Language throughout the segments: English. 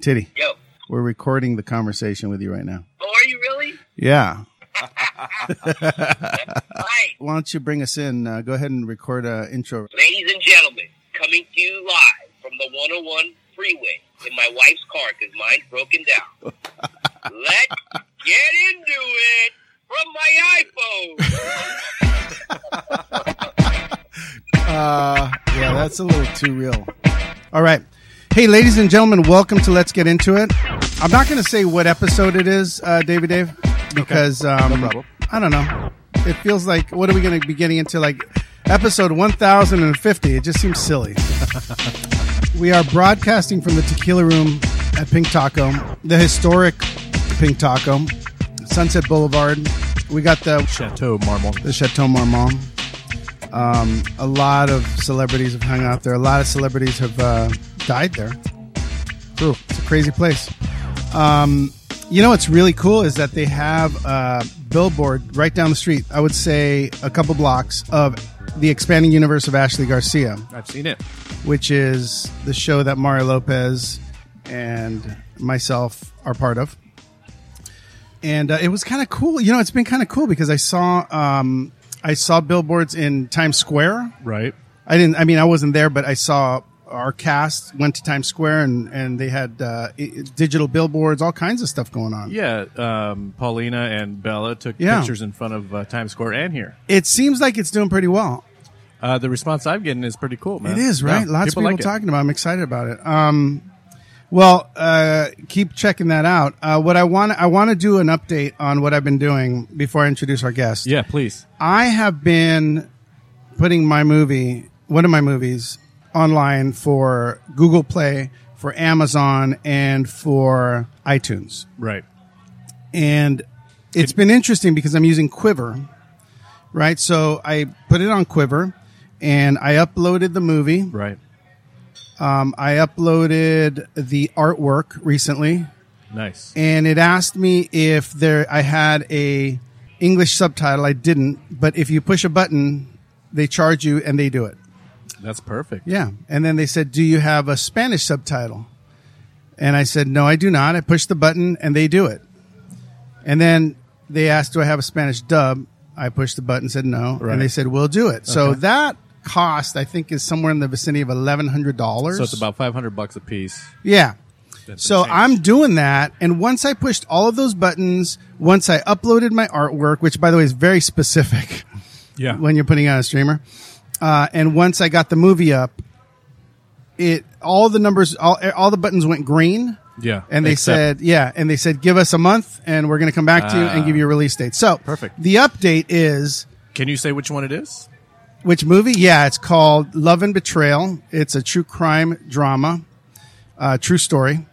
Titty. Yo. We're recording the conversation with you right now. Oh, are you really? Yeah. Right. Why don't you bring us in? Go ahead and record an intro. Ladies and gentlemen, coming to you live from the 101 freeway in my wife's car because mine's broken down. Let's get into it from my iPhone. Yeah, that's a little too real. All right. Hey, ladies and gentlemen, welcome to Let's Get Into It. I'm not going to say what episode it is, Davey Dave, because no problem. I don't know. It feels like, what are we going to be getting into, like episode 1050? It just seems silly. We are broadcasting from the Tequila Room at Pink Taco, the historic Pink Taco, Sunset Boulevard. We got the Chateau Marmont. The Chateau Marmont. A lot of celebrities have hung out there. A lot of celebrities have died there. Ooh, it's a crazy place. You know what's really cool is that they have a billboard right down the street, I would say a couple blocks, of The Expanding Universe of Ashley Garcia. I've seen it. Which is the show that Mario Lopez and myself are part of. And it was kind of cool. You know, it's been kind of cool because I saw billboards in Times Square. Right. I wasn't there, but I saw our cast went to Times Square and they had digital billboards, all kinds of stuff going on. Yeah. Paulina and Bella took pictures in front of Times Square and here. It seems like it's doing pretty well. The response I'm getting is pretty cool, man. It is, right? Yeah, lots of people like talking about it. I'm excited about it. Keep checking that out. What I want to do an update on what I've been doing before I introduce our guest. Yeah, please. I have been putting one of my movies, online for Google Play, for Amazon, and for iTunes. Right. And it's been interesting because I'm using Quiver, right? So I put it on Quiver, and I uploaded the movie. Right. I uploaded the artwork recently. Nice. And it asked me if I had a English subtitle. I didn't, but if you push a button, they charge you and they do it. That's perfect. Yeah. And then they said, do you have a Spanish subtitle? And I said, no, I do not. I pushed the button and they do it. And then they asked, do I have a Spanish dub? I pushed the button, said no. Right. And they said, we'll do it. Okay. So that cost, I think, is somewhere in the vicinity of $1,100. So it's about $500 a piece. Yeah. So I'm doing that. And once I pushed all of those buttons, once I uploaded my artwork, which, by the way, is very specific when you're putting out a streamer, and once I got the movie up, all the buttons went green. Yeah. And they said, give us a month and we're going to come back to you and give you a release date. So perfect. The update is... Can you say which one it is? Which movie? Yeah, it's called Love and Betrayal. It's a true crime drama, true story.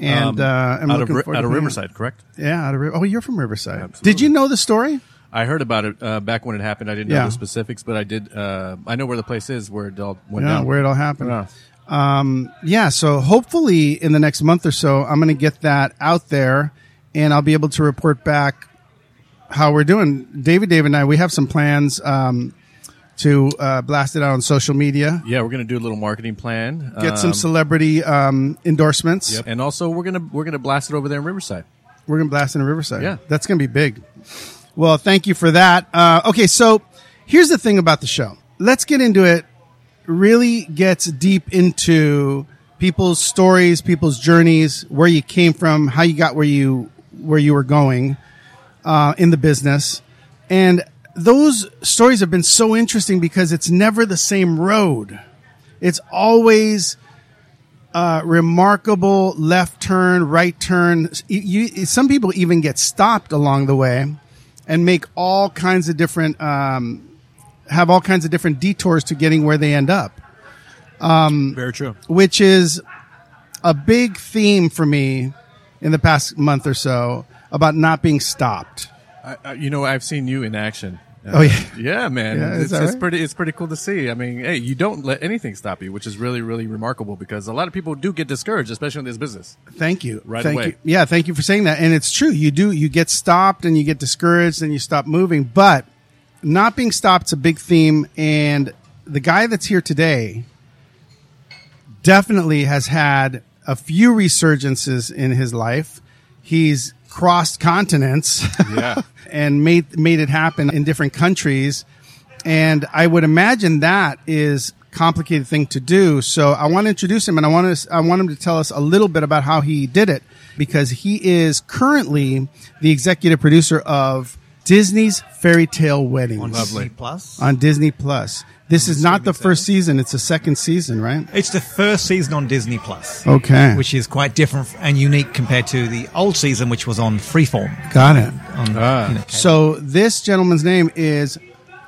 And I'm looking forward to out of Riverside, correct? Yeah. You're from Riverside. Absolutely. Did you know the story? I heard about it back when it happened. I didn't know the specifics, but I did. I know where the place is where it all went down. Where it all happened. Yeah. So hopefully in the next month or so, I'm going to get that out there, and I'll be able to report back how we're doing. Dave and I, we have some plans. To blast it out on social media. Yeah, we're going to do a little marketing plan. Get some celebrity endorsements. Yep. And also we're going to blast it over there in Riverside. We're going to blast it in Riverside. Yeah. That's going to be big. Well, thank you for that. Okay, so here's the thing about the show. Let's Get Into It really gets deep into people's stories, people's journeys, where you came from, how you got where you were going in the business. And those stories have been so interesting because it's never the same road. It's always a remarkable left turn, right turn. Some people even get stopped along the way and make all kinds of different, have all kinds of different detours to getting where they end up. Very true. Which is a big theme for me in the past month or so about not being stopped. I've seen you in action. Oh yeah, yeah, man. Yeah, it's pretty. It's pretty cool to see. I mean, hey, you don't let anything stop you, which is really, really remarkable because a lot of people do get discouraged, especially in this business. Thank you. Right away. Yeah, thank you for saying that. And it's true. You do. You get stopped and you get discouraged and you stop moving. But not being stopped is a big theme. And the guy that's here today definitely has had a few resurgences in his life. He's crossed continents and made it happen in different countries. And I would imagine that is a complicated thing to do. So I want to introduce him, and I want him to tell us a little bit about how he did it, because he is currently the executive producer of Disney's Fairy Tale Weddings. On Disney Plus? On Disney Plus. This is not the first season. It's the second season, right? It's the first season on Disney Plus. Okay. Which is quite different and unique compared to the old season, which was on Freeform. Got it. So this gentleman's name is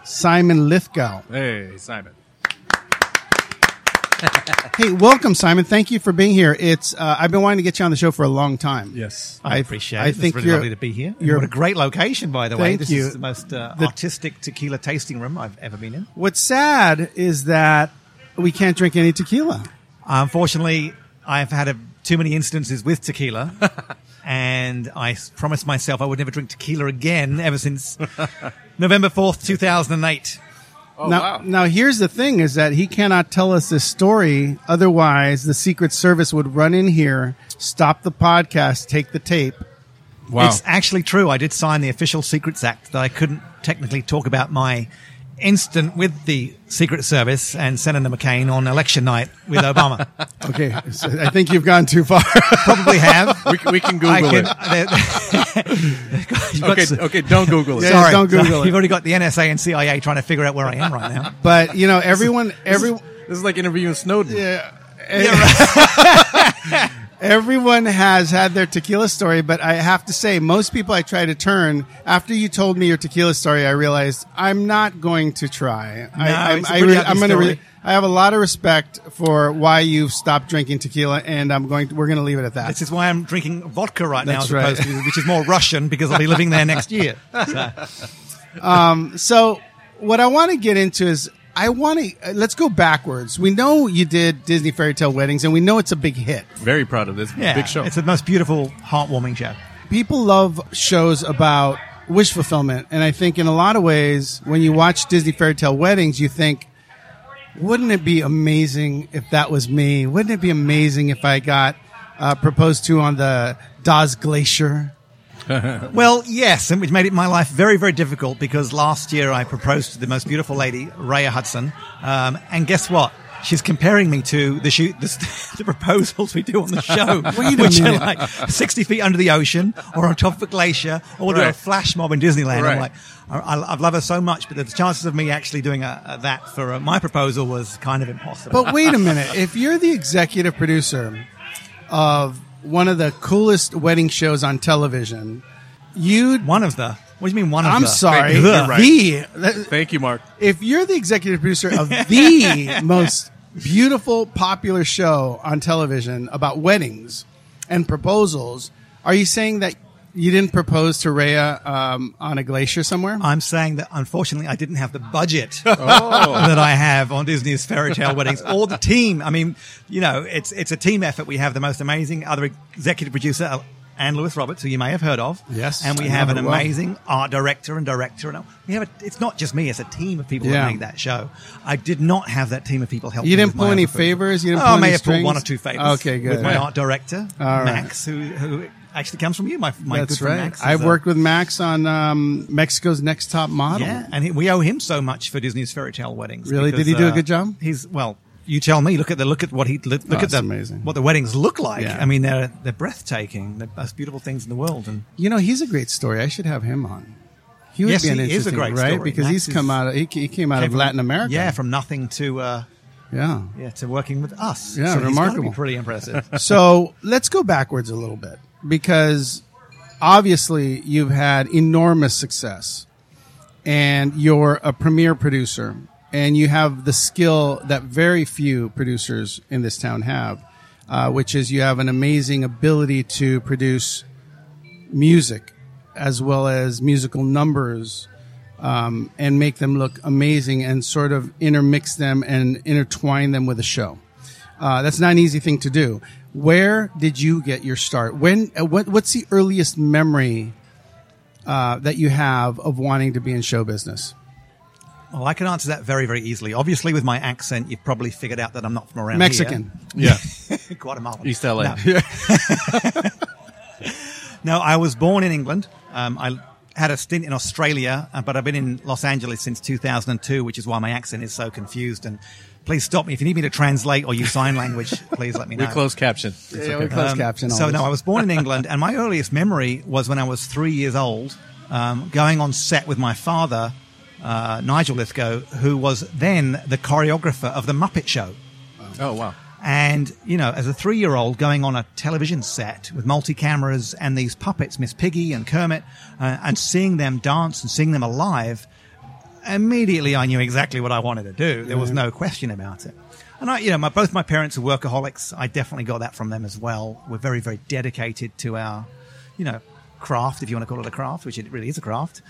Simon Lithgow. Hey, Simon. Hey, welcome, Simon. Thank you for being here. It's I've been wanting to get you on the show for a long time. Yes, I appreciate it. I think it's really lovely to be here. What a great location, by the way. This is the most artistic tequila tasting room I've ever been in. What's sad is that we can't drink any tequila. Unfortunately, I've had too many instances with tequila, and I promised myself I would never drink tequila again ever since November 4th, 2008. Oh, now, here's the thing, is that he cannot tell us this story. Otherwise, the Secret Service would run in here, stop the podcast, take the tape. Wow. It's actually true. I did sign the official Secrets Act that I couldn't technically talk about my incident with the Secret Service and Senator McCain on election night with Obama. Okay. So I think you've gone too far. Probably have. We can Google it. Okay, don't Google it. Sorry, don't Google it. You've already got the NSA and CIA trying to figure out where I am right now. But, you know, this is like interviewing Snowden. Yeah, right. Everyone has had their tequila story, but I have to say, most people I try to turn, after you told me your tequila story, I realized I'm not going to try. No, I have a lot of respect for why you've stopped drinking tequila, and we're going to leave it at that. This is why I'm drinking vodka right now, opposed to, which is more Russian, because I'll be living there next year. So what I want to get into is, let's go backwards. We know you did Disney Fairy Tale Weddings, and we know it's a big hit. Very proud of this big show. It's the most beautiful, heartwarming show. People love shows about wish fulfillment, and I think in a lot of ways, when you watch Disney Fairy Tale Weddings, you think, wouldn't it be amazing if that was me? Wouldn't it be amazing if I got proposed to on the Das Glacier? Well, yes, and which made my life very, very difficult, because last year I proposed to the most beautiful lady, Raya Hudson, and guess what? She's comparing me to the proposals we do on the show, which are like 60 feet under the ocean or on top of a glacier or do a flash mob in Disneyland. Right. I'm like, I love her so much, but the chances of me actually doing that for my proposal was kind of impossible. But wait a minute. If you're the executive producer of one of the coolest wedding shows on television. What do you mean one of the? I'm sorry. Thank you, Mark. If you're the executive producer of the most beautiful, popular show on television about weddings and proposals, are you saying that you didn't propose to Raya on a glacier somewhere? I'm saying that, unfortunately, I didn't have the budget that I have on Disney's Fairy Tale Weddings or the team. I mean, you know, it's a team effort. We have the most amazing other executive producer, Anne Lewis Roberts, who you may have heard of. Yes. And we have an amazing art director and director. And we have it's not just me. It's a team of people that make that show. I did not have that team of people helping. You didn't pull any favors? You didn't pull any strings? I may have pulled one or two favors. Okay, good. With my art director, Max, who actually comes from you, my good friend Max. That's right. I've worked with Max on Mexico's Next Top Model. Yeah, and we owe him so much for Disney's Fairy Tale Weddings. Really? Because, did he do a good job? You tell me. Look at what the weddings look like. Yeah. I mean, they're breathtaking. They're the most beautiful things in the world. And he's a great story. I should have him on. He would be an interesting, is a great story, because Max came out of Latin America. Yeah, from nothing to to working with us. Yeah, so remarkable. He's pretty impressive. So let's go backwards a little bit, because obviously you've had enormous success, and you're a premier producer. And you have the skill that very few producers in this town have, which is you have an amazing ability to produce music as well as musical numbers and make them look amazing and sort of intermix them and intertwine them with a show. That's not an easy thing to do. Where did you get your start? What's the earliest memory that you have of wanting to be in show business? Well, I can answer that very, very easily. Obviously, with my accent, you've probably figured out that I'm not from around here. Mexican. Yeah. Guatemalan. East LA. No. Yeah. No, I was born in England. I had a stint in Australia, but I've been in Los Angeles since 2002, which is why my accent is so confused. And please stop me. If you need me to translate or use sign language, please let me know. We close caption. It's okay. We close caption. So, no, I was born in England, and my earliest memory was when I was 3 years old, going on set with my father, Nigel Lythgoe, who was then the choreographer of The Muppet Show. Oh, wow. And, you know, as a three-year-old going on a television set with multi-cameras and these puppets, Miss Piggy and Kermit, and seeing them dance and seeing them alive, immediately I knew exactly what I wanted to do. There was no question about it. And, I, you know, both my parents are workaholics. I definitely got that from them as well. We're very, very dedicated to our, you know, craft, if you want to call it a craft, which it really is a craft.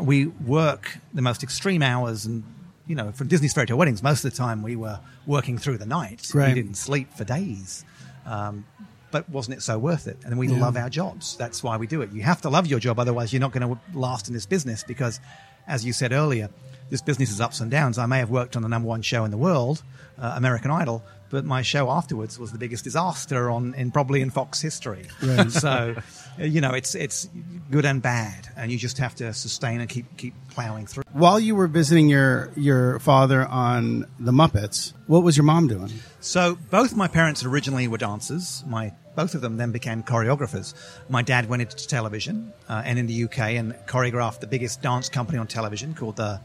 We work the most extreme hours and, you know, from Disney's Fairy Tale Weddings, most of the time we were working through the night. Right. We didn't sleep for days. But wasn't it so worth it? And we love our jobs. That's why we do it. You have to love your job, otherwise you're not going to last in this business because, as you said earlier, this business is ups and downs. I may have worked on the number one show in the world, American Idol, but my show afterwards was the biggest disaster probably in Fox history. Right. So, you know, it's good and bad, and you just have to sustain and keep plowing through. While you were visiting your father on The Muppets, what was your mom doing? So both my parents originally were dancers. Both of them then became choreographers. My dad went into television and in the UK and choreographed the biggest dance company on television called The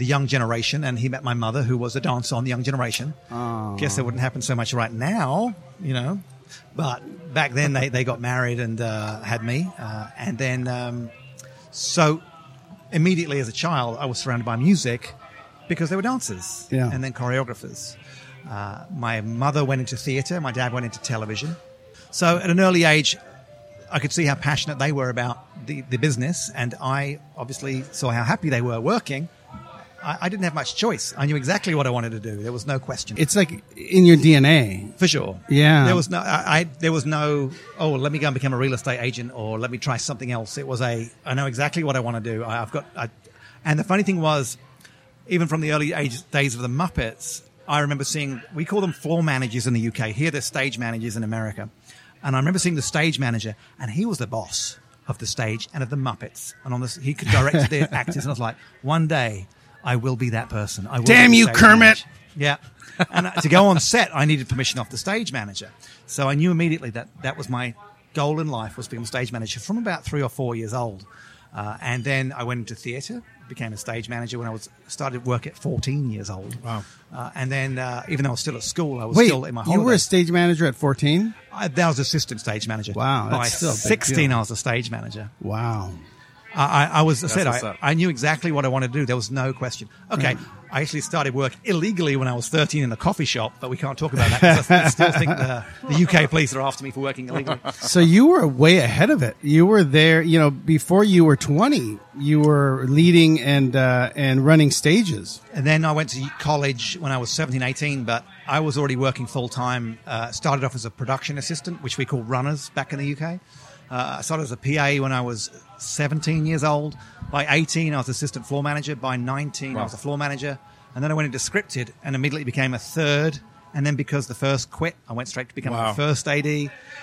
Young Generation, and he met my mother, who was a dancer on The Young Generation. Oh. Guess that wouldn't happen so much right now, you know. But back then they got married and had me. And then so immediately as a child, I was surrounded by music because they were dancers and then choreographers. My mother went into theatre. My dad went into television. So at an early age, I could see how passionate they were about the business, and I obviously saw how happy they were working. I didn't have much choice. I knew exactly what I wanted to do. There was no question. It's like in your DNA. For sure. Yeah. There was no, let me go and become a real estate agent or let me try something else. It was I know exactly what I want to do. And the funny thing was, even from the early days of the Muppets, I remember seeing, we call them floor managers in the UK. Here they're stage managers in America. And I remember seeing the stage manager, and he was the boss of the stage and of the Muppets. And he could direct the actors, and I was like, one day I will be that person. Damn you, Kermit! Manager. Yeah. And to go on set, I needed permission off the stage manager. So I knew immediately that was my goal in life, was to become a stage manager from about 3 or 4 years old. And then I went into theatre, became a stage manager when I started work at 14 years old. Wow. And then even though I was still at school, I was still in my holidays. You were a stage manager at 14? That was assistant stage manager. Wow. By 16, I was a stage manager. Wow. I knew exactly what I wanted to do. There was no question. Okay, I actually started work illegally when I was 13 in a coffee shop, but we can't talk about that because I still think the UK police are after me for working illegally. So you were way ahead of it. You were there, you know, before you were 20, you were leading and running stages. And then I went to college when I was 17, 18, but I was already working full-time. Started off as a production assistant, which we call runners back in the UK. I started as a PA when I was 17 years old. By 18, I was assistant floor manager. By 19, I was a floor manager. And then I went into scripted and immediately became a third. And then because the first quit, I went straight to becoming a first AD.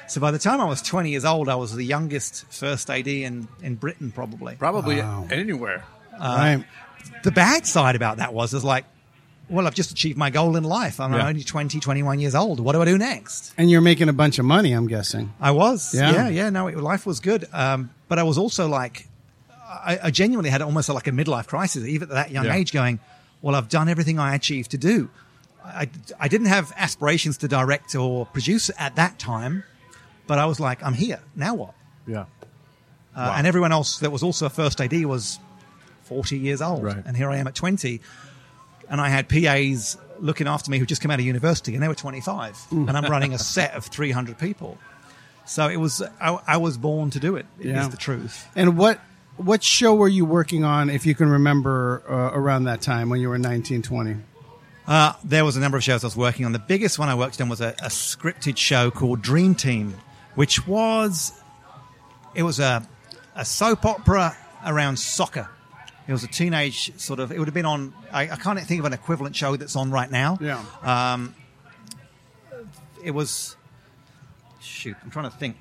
So by the time I was 20 years old, I was the youngest first AD in Britain, probably. Anywhere. The bad side about that was like, well, I've just achieved my goal in life. I'm only 20, 21 years old. What do I do next? And you're making a bunch of money, I'm guessing. I was. Yeah. No, life was good. But I was also like, I genuinely had almost like a midlife crisis, even at that young age, going, well, I've done everything I achieved to do. I didn't have aspirations to direct or produce at that time, but I was like, I'm here. Now what? Yeah. And everyone else that was also a first AD was 40 years old. Right. And here I am at 20. And I had PAs looking after me who just come out of university, and they were 25. And I'm running a set of 300 people. So it was I was born to do it. It is the truth. And what show were you working on, if you can remember, around that time when you were 19, 20? There was a number of shows I was working on. The biggest one I worked on was a scripted show called Dream Team, which was a soap opera around soccer. It was a teenage sort of... It would have been on... I can't think of an equivalent show that's on right now. Yeah. It was... Shoot, I'm trying to think.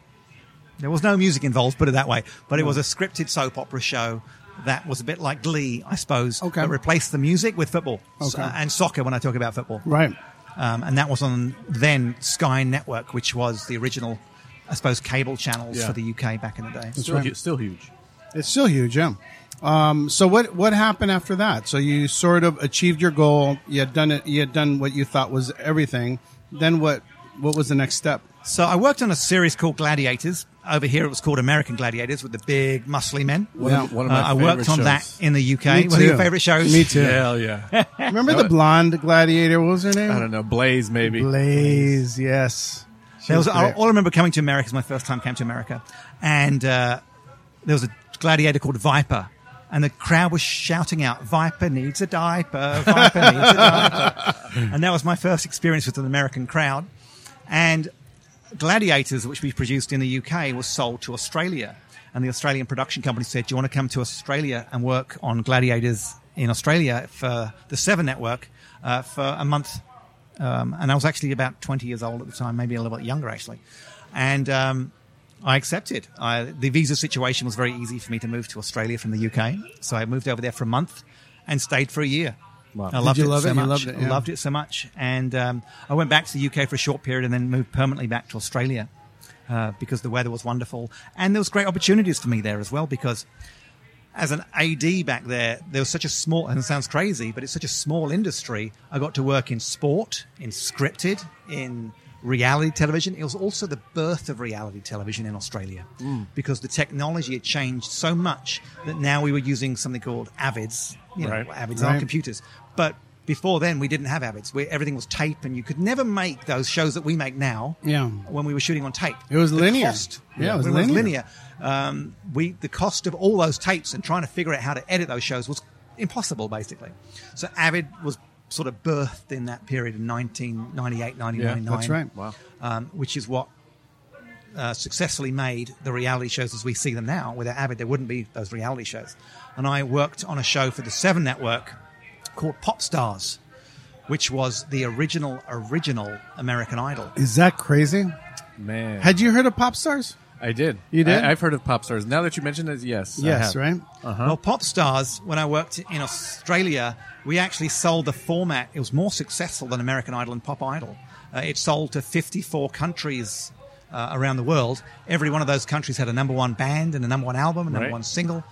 There was no music involved, put it that way. But it was a scripted soap opera show that was a bit like Glee, I suppose. Okay. That replaced the music with football. Okay. And soccer when I talk about football. Right. And that was on then Sky Network, which was the original, I suppose, cable channels for the UK back in the day. It's still huge. It's still huge, yeah. So what happened after that? So you sort of achieved your goal. You had done it. You had done what you thought was everything. Then what was the next step? So I worked on a series called Gladiators. Over here it was called American Gladiators with the big, muscly men. One of my favorite I worked on shows. That in the UK. One of your favorite shows? Me too. Hell yeah. Remember the blonde gladiator? What was her name? I don't know. Blaze, maybe. Blaze, yes. All I remember coming to America, it was my first time came to America. And there was a gladiator called Viper. And the crowd was shouting out, Viper needs a diaper, Viper needs a diaper. And that was my first experience with an American crowd. And Gladiators, which we produced in the UK, was sold to Australia. And the Australian production company said, do you want to come to Australia and work on Gladiators in Australia for the Seven Network for a month? And I was actually about 20 years old at the time, maybe a little bit younger, actually. And I accepted. The visa situation was very easy for me to move to Australia from the UK. So I moved over there for a month and stayed for a year. Wow. I loved it so much. I loved it so much. And I went back to the UK for a short period and then moved permanently back to Australia because the weather was wonderful. And there was great opportunities for me there as well because as an AD back there was such a small, and it sounds crazy, but it's such a small industry. I got to work in sport, in scripted, in reality television. It was also the birth of reality television in Australia because the technology had changed so much that now we were using something called AVIDs. AVIDs are computers. But before then, we didn't have AVIDs. Everything was tape, and you could never make those shows that we make now when we were shooting on tape. It was linear. It was linear. The cost of all those tapes and trying to figure out how to edit those shows was impossible, basically. So AVID was sort of birthed in that period in 1998, 1999. Yeah, that's right. Wow. Which is what successfully made the reality shows as we see them now. Without AVID, there wouldn't be those reality shows. And I worked on a show for the Seven Network called Pop Stars, which was the original American Idol. Is that crazy? Man. Had you heard of Pop Stars? I did. You did? I've heard of Pop Stars. Now that you mention it, yes. Yes, right? Uh-huh. Well, Pop Stars, when I worked in Australia, we actually sold the format. It was more successful than American Idol and Pop Idol. It sold to 54 countries around the world. Every one of those countries had a number one band and a number one album, a number one single.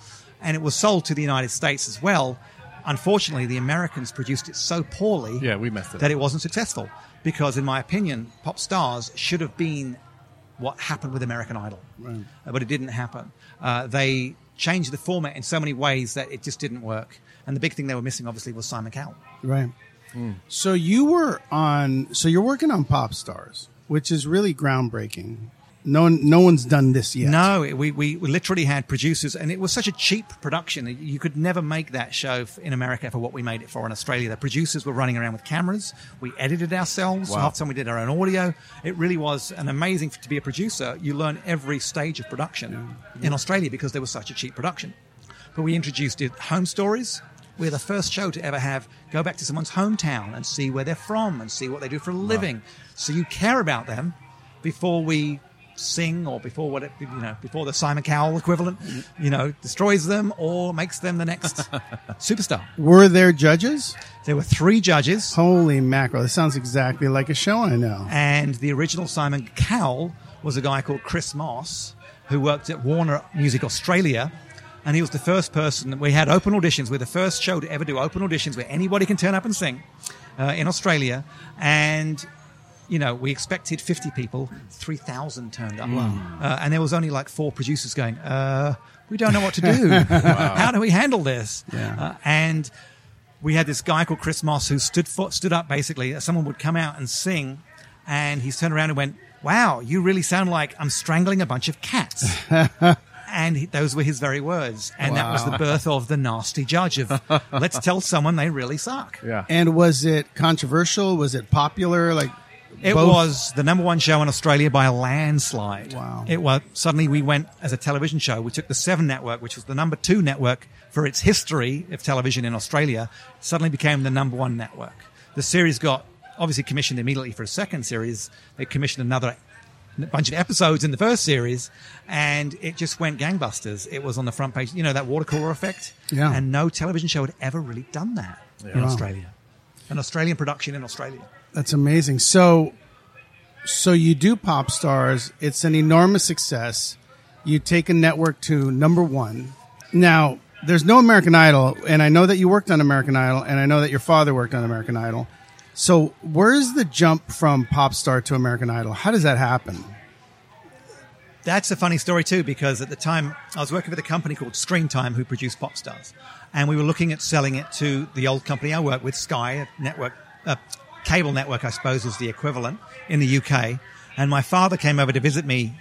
And it was sold to the United States as well. Unfortunately, the Americans produced it so poorly we messed it that up. It wasn't successful because, in my opinion, Pop Stars should have been what happened with American Idol. Right. But it didn't happen. They changed the format in so many ways that it just didn't work. And the big thing they were missing, obviously, was Simon Cowell. Right. Mm. So you're working on Pop Stars, which is really groundbreaking. No one's done this yet. No, we literally had producers, and it was such a cheap production. You could never make that show in America for what we made it for in Australia. The producers were running around with cameras. We edited ourselves. Wow. Half the time we did our own audio. It really was an amazing to be a producer. You learn every stage of production in Australia because there was such a cheap production. But we introduced home stories. We're the first show to ever go back to someone's hometown and see where they're from and see what they do for a living. Wow. So you care about them before we sing or before the Simon Cowell equivalent destroys them or makes them the next superstar. Were there judges? There were three judges. Holy mackerel, this sounds exactly like a show I know. And the original Simon Cowell was a guy called Chris Moss who worked at Warner Music Australia, and he was the first person that we had open auditions. We're the first show to ever do open auditions where anybody can turn up and sing in Australia. And we expected 50 people, 3,000 turned up. Wow. And there was only like four producers going, we don't know what to do. Wow. How do we handle this? Yeah. And we had this guy called Chris Moss who stood up basically. Someone would come out and sing, and he turned around and went, wow, you really sound like I'm strangling a bunch of cats. And those were his very words. And that was the birth of the nasty judge of let's tell someone they really suck. Yeah. And was it controversial? Was it popular? Like... It was the number one show in Australia by a landslide. Wow. It was. Suddenly we went as a television show. We took the Seven Network, which was the number two network for its history of television in Australia, suddenly became the number one network. The series got obviously commissioned immediately for a second series. They commissioned another bunch of episodes in the first series, and it just went gangbusters. It was on the front page. You know, that water cooler effect? Yeah. And no television show had ever really done that in Australia. An Australian production in Australia. That's amazing. So you do Pop Stars. It's an enormous success. You take a network to number one. Now, there's no American Idol, and I know that you worked on American Idol, and I know that your father worked on American Idol. So where's the jump from Pop Star to American Idol? How does that happen? That's a funny story, too, because at the time I was working with a company called Screamtime who produced Pop Stars, and we were looking at selling it to the old company I worked with, Sky Network, cable network, I suppose, is the equivalent in the UK. And my father came over to visit me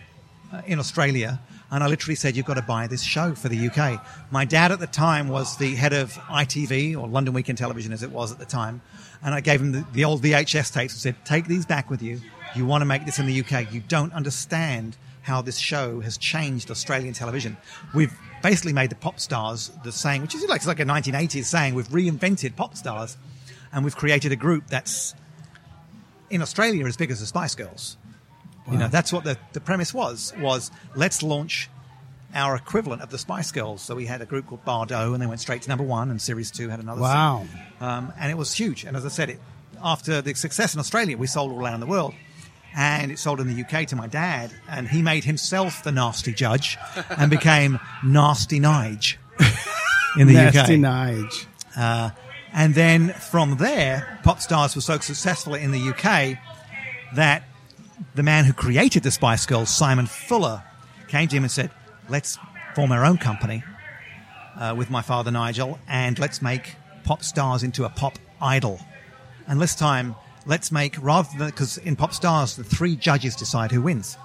in Australia, and I literally said, you've got to buy this show for the UK. My dad at the time was the head of ITV, or London Weekend Television as it was at the time, and I gave him the old VHS tapes and said, take these back with you. You want to make this in the UK. You don't understand how this show has changed Australian television. We've basically made the Pop Stars the saying, which is like a 1980s saying, we've reinvented Pop Stars. And we've created a group that's, in Australia, as big as the Spice Girls. Wow. You know, that's what the premise was let's launch our equivalent of the Spice Girls. So we had a group called Bardo, and they went straight to number one, and Series 2 had another. Wow. And it was huge. And as I said, after the success in Australia, we sold all around the world. And it sold in the UK to my dad, and he made himself the nasty judge and became Nasty Nige in the Nasty UK. Nasty Nige. And then from there, Pop Stars was so successful in the UK that the man who created the Spice Girls, Simon Fuller, came to him and said, let's form our own company with my father Nigel, and let's make Pop Stars into a Pop Idol. And this time, let's make, rather than, because in Pop Stars, the three judges decide who wins.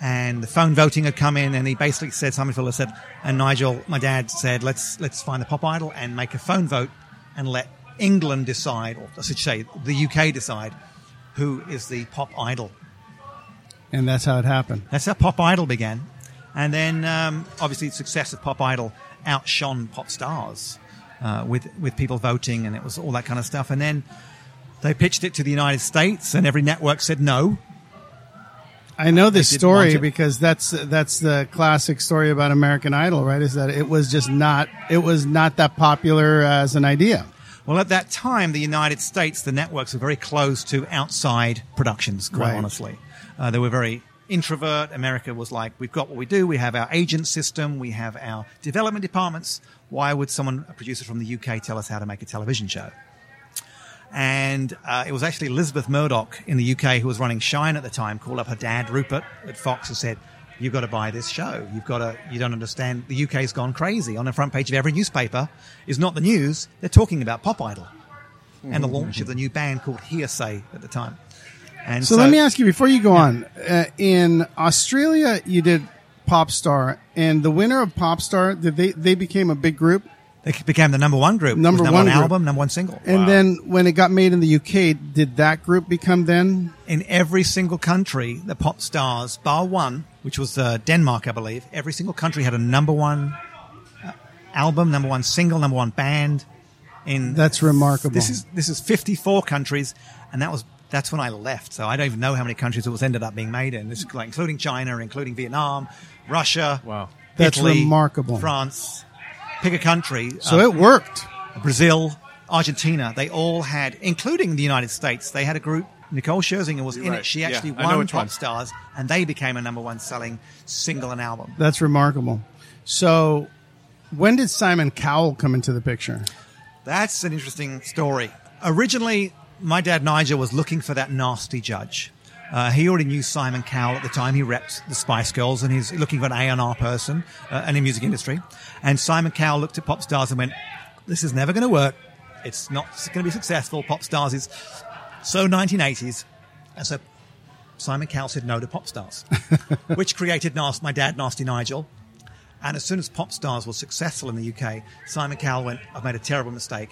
And the phone voting had come in, and he basically said, Simon Fuller said, and Nigel, my dad, said, let's find a Pop Idol and make a phone vote and let England decide, or I should say the UK decide, who is the Pop Idol. And that's how it happened. That's how Pop Idol began. And then, obviously, the success of Pop Idol outshone Pop Stars with people voting, and it was all that kind of stuff. And then they pitched it to the United States, and every network said no. I know this story because that's the classic story about American Idol, right? Is that it was not that popular as an idea. Well, at that time, the United States, the networks were very closed to outside productions, quite honestly. They were very introvert. America was like, we've got what we do. We have our agent system. We have our development departments. Why would a producer from the UK tell us how to make a television show? And it was actually Elizabeth Murdoch in the UK who was running Shine at the time, called up her dad, Rupert, at Fox and said, you've got to buy this show. You don't understand. The UK's gone crazy. On the front page of every newspaper is not the news. They're talking about Pop Idol and the launch of the new band called Hearsay at the time. And so let me ask you, before you go on, in Australia you did Pop Star, and the winner of Pop Star, they became a big group? They became the number one group. Number one album, number one single. And then when it got made in the UK, did that group become then? In every single country, the Pop Stars, bar one, which was Denmark, I believe, every single country had a number one album, number one single, number one band. That's remarkable. This is 54 countries, and that's when I left. So I don't even know how many countries it was ended up being made in. This is like, including China, including Vietnam, Russia, that's Italy, remarkable. France. Pick a country. So it worked. Brazil, Argentina, they all had, including the United States, they had a group. Nicole Scherzinger was in it. She actually won Pop Stars, and they became a number one selling single and album. That's remarkable. So when did Simon Cowell come into the picture? That's an interesting story. Originally, my dad, Nigel, was looking for that nasty judge. He already knew Simon Cowell at the time. He repped the Spice Girls, and he's looking for an A&R person in the music industry. And Simon Cowell looked at Pop Stars and went, this is never going to work. It's not going to be successful. Pop Stars is so 1980s. And so Simon Cowell said no to Pop Stars, which created my dad, Nasty Nigel. And as soon as Pop Stars was successful in the UK, Simon Cowell went, I've made a terrible mistake.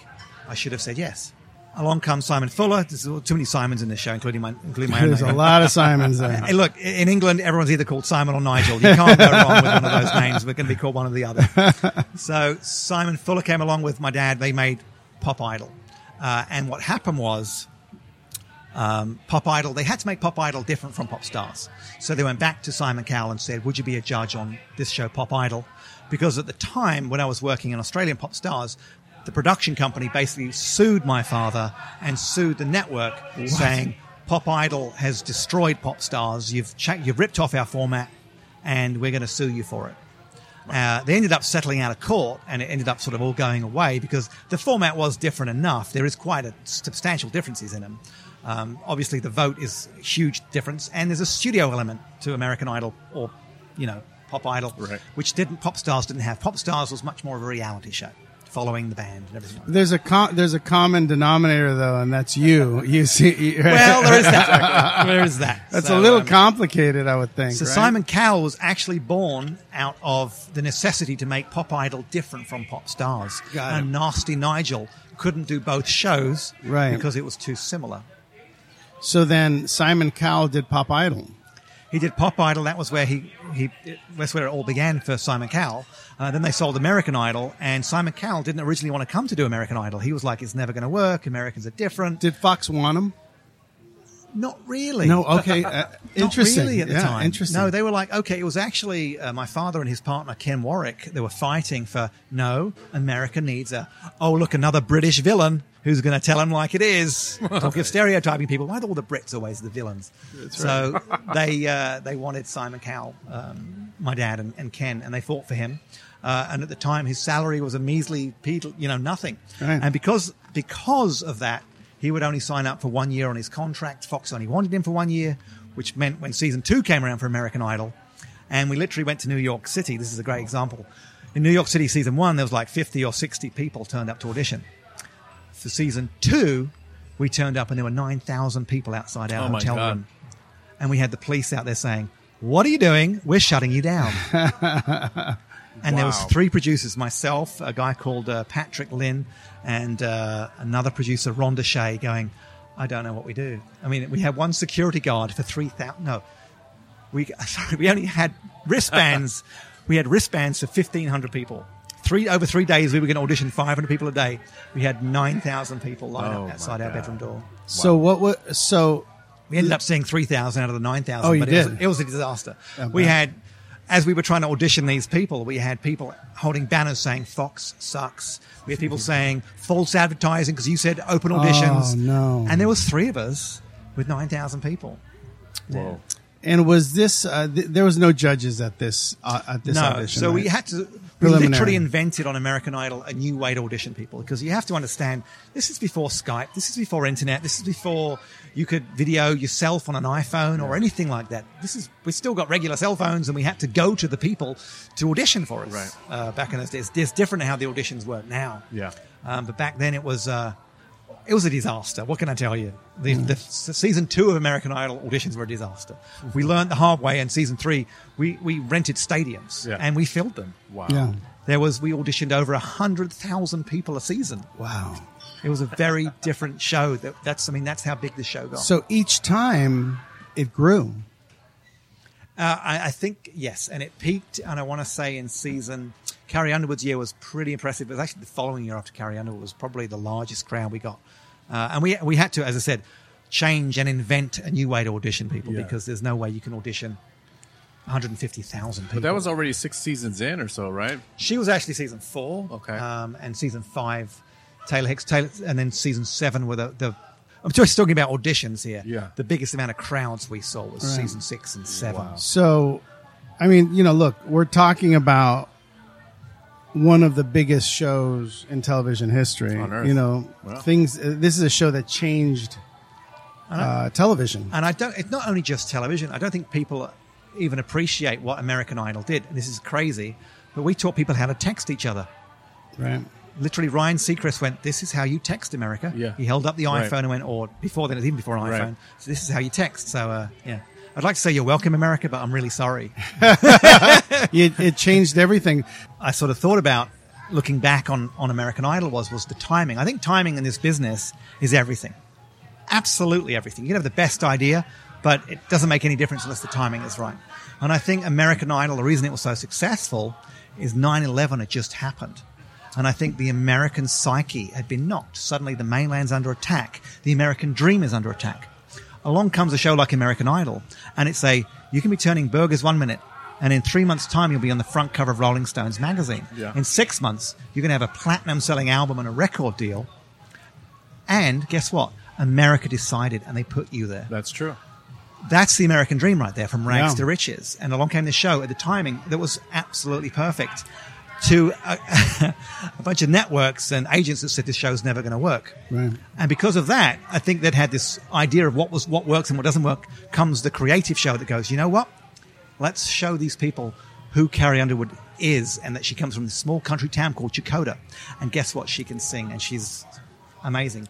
I should have said yes. Along comes Simon Fuller. There's too many Simons in this show, including my own. There's a lot of Simons there. Hey, look, in England, everyone's either called Simon or Nigel. You can't go wrong with one of those names. We're going to be called one or the other. So Simon Fuller came along with my dad. They made Pop Idol. And what happened was Pop Idol, they had to make Pop Idol different from Pop Stars. So they went back to Simon Cowell and said, would you be a judge on this show, Pop Idol? Because at the time when I was working in Australian Pop Stars, the production company basically sued my father and sued the network, saying Pop Idol has destroyed Pop Stars. You've ripped off our format, and we're going to sue you for it. They ended up settling out of court, and it ended up sort of all going away because the format was different enough. There is quite a substantial differences in them. Obviously, the vote is a huge difference, and there's a studio element to American Idol or, you know, Pop Idol, which Pop Stars didn't have. Pop Stars was much more of a reality show, following the band and everything. There's a common denominator though, and that's you. You see, well, there is that. That's so, a little complicated, I would think. So right? Simon Cowell was actually born out of the necessity to make Pop Idol different from Pop Stars. And Nasty Nigel couldn't do both shows because it was too similar. So then Simon Cowell did Pop Idol. He did Pop Idol. That was where that's where it all began for Simon Cowell. Then they sold American Idol, and Simon Cowell didn't originally want to come to do American Idol. He was like, "It's never going to work. Americans are different." Did Fox want him? Not really. No. Okay. Interesting. Not really at the time. Interesting. No, they were like, okay. It was actually my father and his partner Ken Warwick. They were fighting for no. America needs another British villain. Who's going to tell him like it is? Talk of stereotyping people. Why are all the Brits always the villains? That's so right. They wanted Simon Cowell, my dad and Ken, and they fought for him. And at the time, his salary was a measly, nothing. Right. And because of that, he would only sign up for 1 year on his contract. Fox only wanted him for 1 year, which meant when season 2 came around for American Idol, and we literally went to New York City. This is a great example. In New York City, season 1, there was like 50 or 60 people turned up to audition. For season 2, we turned up and there were 9,000 people outside our hotel room. And we had the police out there saying, what are you doing? We're shutting you down. And there was 3 producers, myself, a guy called Patrick Lynn, and another producer, Rhonda Shea, going, I don't know what we do. I mean, we had one security guard for 3,000. No, we only had wristbands. We had wristbands for 1,500 people. Over 3 days, we were going to audition 500 people a day. We had 9,000 people lined up outside our bedroom door. Wow. So we ended up seeing 3,000 out of the 9,000. Oh, it was a disaster. Okay. We had, as we were trying to audition these people, we had people holding banners saying Fox sucks. We had people saying false advertising because you said open auditions. Oh no! And there was 3 of us with 9,000 people. Whoa. Yeah. And was this? There was no judges at this audition. No, so we had to. We literally invented on American Idol a new way to audition people, because you have to understand this is before Skype, this is before internet, this is before you could video yourself on an iPhone or anything like that. We still got regular cell phones, and we had to go to the people to audition for us. Right. Back in those days, it's different how the auditions work now. Yeah. But back then it was a disaster. What can I tell you? The season 2 of American Idol auditions were a disaster. We learned the hard way, and season 3, we rented stadiums and we filled them. Wow. Yeah. We auditioned over 100,000 people a season. Wow. It was a very different show. That's how big the show got. So each time it grew. I think, yes, and it peaked, and I want to say in season... Carrie Underwood's year was pretty impressive. It was actually the following year after Carrie Underwood was probably the largest crowd we got. And we had to, as I said, change and invent a new way to audition people because there's no way you can audition 150,000 people. But that was already 6 seasons in or so, right? She was actually season 4. Okay. And season 5, Taylor Hicks. And then season 7 were the I'm just talking about auditions here. Yeah. The biggest amount of crowds we saw was season 6 and 7. Wow. So, I mean, look, we're talking about one of the biggest shows in television history. On Earth. This is a show that changed television. And it's not only just television. I don't think people even appreciate what American Idol did. And this is crazy, but we taught people how to text each other. Right. Literally, Ryan Seacrest went, this is how you text, America. Yeah. He held up the iPhone and went, or before then, even before an iPhone. Right. So this is how you text. So, yeah. I'd like to say you're welcome, America, but I'm really sorry. It changed everything. I sort of thought about looking back on American Idol was the timing. I think timing in this business is everything. Absolutely everything. You can have the best idea, but it doesn't make any difference unless the timing is right. And I think American Idol, the reason it was so successful is 9/11 had just happened. And I think the American psyche had been knocked. Suddenly the mainland's under attack. The American dream is under attack. Along comes a show like American Idol, and it's a, you can be turning burgers 1 minute, and in 3 months' time, you'll be on the front cover of Rolling Stones magazine. Yeah. In 6 months, you're going to have a platinum-selling album and a record deal. And guess what? America decided, and they put you there. That's true. That's the American dream right there, from rags to riches. And along came the show at the timing that was absolutely perfect to a bunch of networks and agents that said this show's never going to work. Right. And because of that, I think they'd had this idea of what works and what doesn't work. Comes the creative show that goes, you know what? Let's show these people who Carrie Underwood is and that she comes from this small country town called Dakota. And guess what? She can sing, and she's amazing.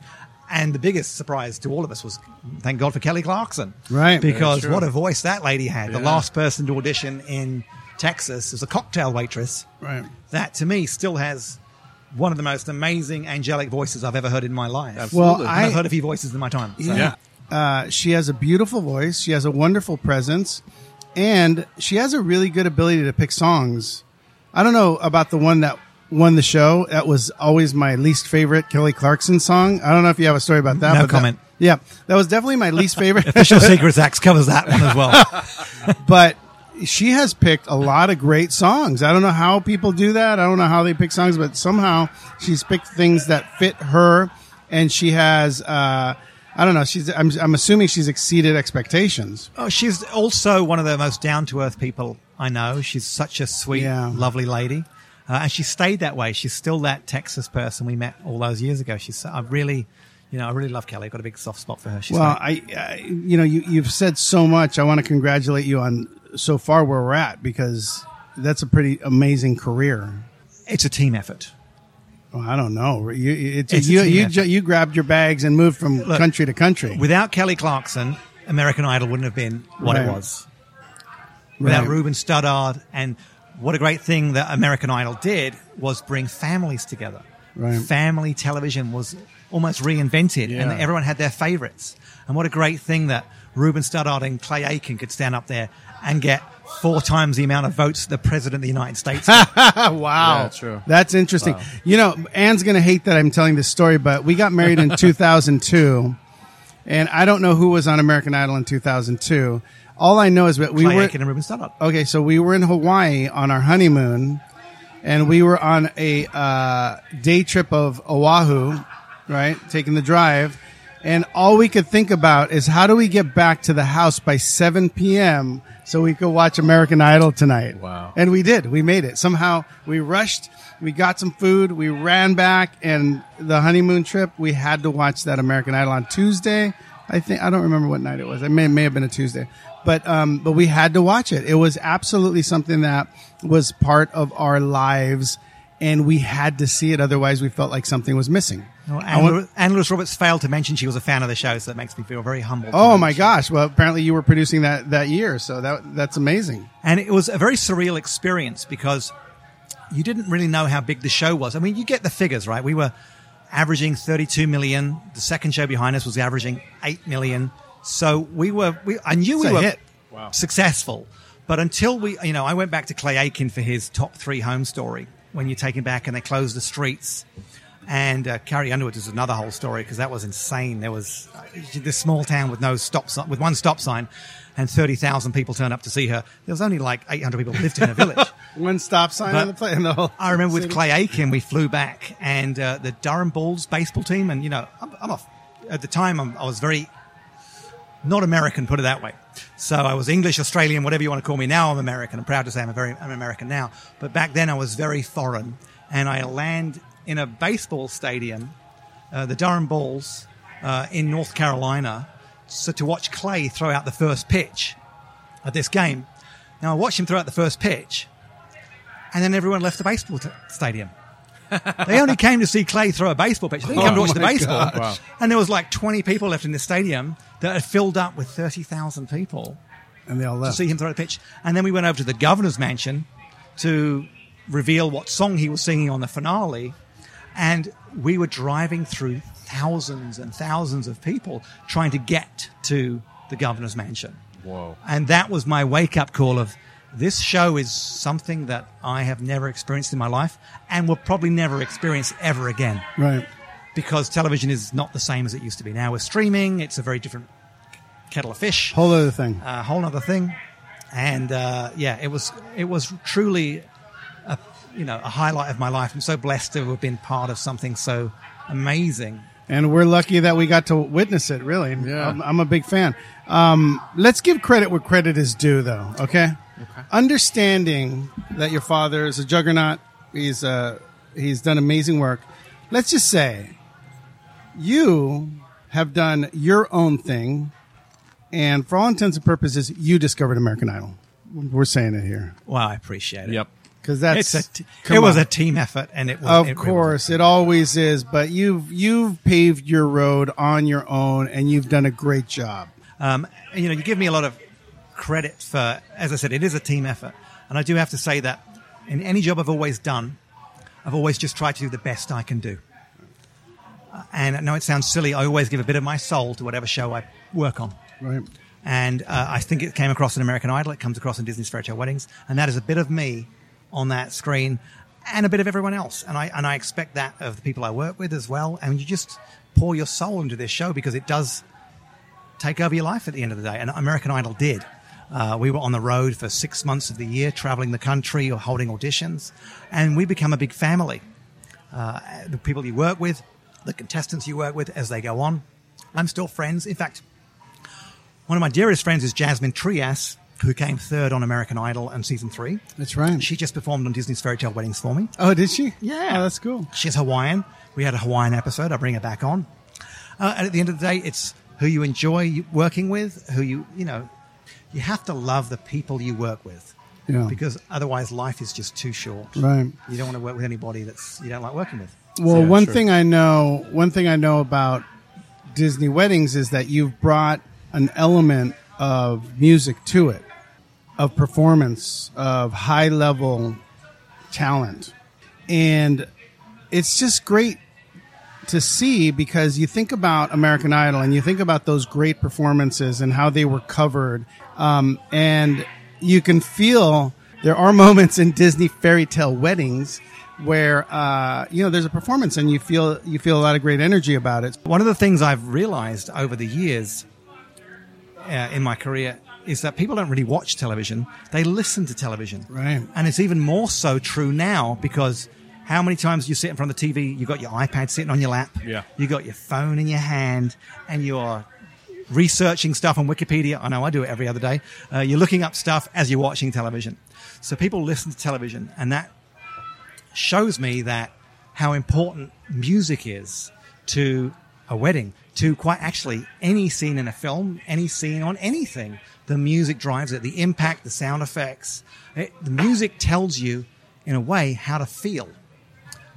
And the biggest surprise to all of us was, thank God for Kelly Clarkson. Right. Because what a voice that lady had. Yeah. The last person to audition in Texas as a cocktail waitress. Right. That, to me, still has one of the most amazing angelic voices I've ever heard in my life. Absolutely. Well, I've heard a few voices in my time. So. Yeah. She has a beautiful voice. She has a wonderful presence. And she has a really good ability to pick songs. I don't know about the one that won the show. That was always my least favorite Kelly Clarkson song. I don't know if you have a story about that. No comment. That was definitely my least favorite. Official Secrets Act covers that one as well. But she has picked a lot of great songs. I don't know how people do that. I don't know how they pick songs, but somehow she's picked things that fit her. And she has... I don't know. I'm assuming she's exceeded expectations. Oh, she's also one of the most down-to-earth people I know. She's such a sweet, lovely lady. And she stayed that way. She's still that Texas person we met all those years ago. I really love Kelly. I've got a big soft spot for her. You've said so much. I want to congratulate you on so far where we're at, because that's a pretty amazing career. It's a team effort. Well, I don't know. You grabbed your bags and moved from country to country. Without Kelly Clarkson, American Idol wouldn't have been what it was. Without Ruben Studdard, and what a great thing that American Idol did was bring families together. Right. Family television was almost reinvented, and everyone had their favorites. And what a great thing that Ruben Studdard and Clay Aiken could stand up there and get 4 times the amount of votes the President of the United States. Wow. Yeah, true. That's interesting. Wow. You know, Anne's going to hate that I'm telling this story, but we got married in 2002, and I don't know who was on American Idol in 2002. All I know is that we were... Aiken and Ruben Studdard. Okay, so we were in Hawaii on our honeymoon, and we were on a day trip of Oahu, right, taking the drive, and all we could think about is how do we get back to the house by 7 p.m., so we could watch American Idol tonight. Wow. And we did. We made it. Somehow we rushed. We got some food. We ran back. And the honeymoon trip, we had to watch that American Idol on Tuesday. I don't remember what night it was. It may have been a Tuesday. But we had to watch it. It was absolutely something that was part of our lives. And we had to see it. Otherwise, we felt like something was missing. Well, Anne Lewis Roberts failed to mention she was a fan of the show, so that makes me feel very humbled. Oh, my gosh. Well, apparently you were producing that year, so that's amazing. And it was a very surreal experience because you didn't really know how big the show was. I mean, you get the figures, right? We were averaging 32 million. The second show behind us was averaging 8 million. So we were successful. But until I went back to Clay Aiken for his top 3 home story. When you take him back and they close the streets. And Carrie Underwood is another whole story because that was insane. There was this small town with with one stop sign, and 30,000 people turned up to see her. There was only like 800 people lived in a village. One stop sign in the whole. I remember with Clay Aiken, we flew back, and the Durham Bulls baseball team. And I was very not American, put it that way. So I was English, Australian, whatever you want to call me. Now I'm American. I'm proud to say I'm American now. But back then I was very foreign. And I land in a baseball stadium, the Durham Bulls, in North Carolina, so to watch Clay throw out the first pitch at this game. Now I watched him throw out the first pitch, and then everyone left the baseball stadium. They only came to see Clay throw a baseball pitch. They didn't come to watch the baseball. Wow. And there was like 20 people left in the stadium that had filled up with 30,000 people. And they all left. To see him throw the pitch. And then we went over to the governor's mansion to reveal what song he was singing on the finale. And we were driving through thousands and thousands of people trying to get to the governor's mansion. Whoa. And that was my wake-up call of, this show is something that I have never experienced in my life and will probably never experience ever again. Right. Because television is not the same as it used to be. Now with streaming, it's a very different kettle of fish. Whole other thing. Whole other thing. And, yeah, it was truly a highlight of my life. I'm so blessed to have been part of something so amazing. And we're lucky that we got to witness it, really. Yeah. I'm a big fan. Let's give credit where credit is due, though, okay? Understanding that your father is a juggernaut, he's done amazing work. Let's just say you have done your own thing, and for all intents and purposes, you discovered American Idol. We're saying it here. Well, I appreciate it. Yep. Because it was a team effort, and it was. Of course, it always is. But you've paved your road on your own, and you've done a great job. You give me a lot of credit for, as I said, it is a team effort, and I do have to say that in any job I've always done, I've always just tried to do the best I can do. And I know it sounds silly. I always give a bit of my soul to whatever show I work on. Right. And I think it came across in American Idol. It comes across in Disney's Fairy Tale Weddings, and that is a bit of me on that screen and a bit of everyone else. And I expect that of the people I work with as well. And you just pour your soul into this show because it does take over your life at the end of the day. And American Idol did. We were on the road for 6 months of the year, traveling the country or holding auditions. And we become a big family. The people you work with, the contestants you work with as they go on. I'm still friends. In fact, one of my dearest friends is Jasmine Trias, who came third on American Idol and season 3. That's right. She just performed on Disney's Fairy Tale Weddings for me. Oh, did she? Yeah. Oh, that's cool. She's Hawaiian. We had a Hawaiian episode. I'll bring her back on. And at the end of the day, it's who you enjoy working with, who you have to love the people you work with. Yeah. Because otherwise life is just too short. Right. You don't want to work with anybody you don't like working with. Well, so, one thing I know about Disney Weddings is that you've brought an element of music to it, of performance, of high-level talent. And it's just great to see because you think about American Idol and you think about those great performances and how they were covered. And you can feel there are moments in Disney Fairy Tale Weddings where, there's a performance and you feel a lot of great energy about it. One of the things I've realized over the years in my career is that people don't really watch television. They listen to television. Right. And it's even more so true now because how many times you sit in front of the TV, you've got your iPad sitting on your lap, yeah. You've got your phone in your hand, and you're researching stuff on Wikipedia. I know I do it every other day. You're looking up stuff as you're watching television. So people listen to television, and that shows me that how important music is to a wedding, to quite actually any scene in a film, any scene on anything. The music drives it, the impact, the sound effects. The music tells you, in a way, how to feel.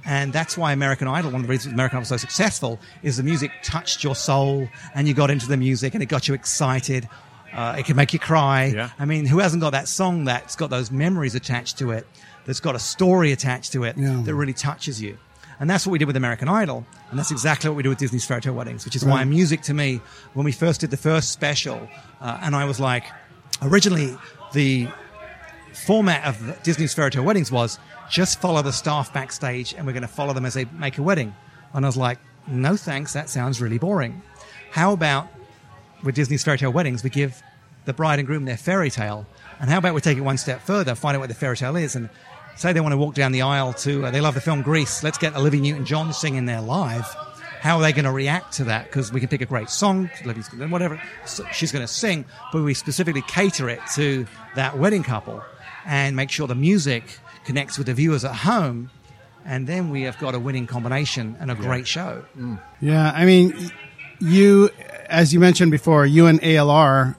And that's why American Idol, one of the reasons American Idol was so successful, is the music touched your soul and you got into the music and it got you excited. It can make you cry. Yeah. I mean, who hasn't got that song that's got those memories attached to it, that's got a story attached to it, yeah, that really touches you? And that's what we did with American Idol, and that's exactly what we do with Disney's Fairy Tale Weddings, which is why music to me, when we first did the first special, and I was like, originally the format of Disney's Fairy Tale Weddings was just follow the staff backstage and we're going to follow them as they make a wedding. And I was like, no thanks, that sounds really boring. How about with Disney's Fairy Tale Weddings, we give the bride and groom their fairy tale, and how about we take it one step further, find out what the fairy tale is, and say they want to walk down the aisle to, they love the film Grease, let's get Olivia Newton-John singing there live. How are they going to react to that? Because we can pick a great song, Olivia's whatever she's going to sing, but we specifically cater it to that wedding couple and make sure the music connects with the viewers at home. And then we have got a winning combination and a great show. Mm. Yeah, I mean, you, as you mentioned before, you and ALR.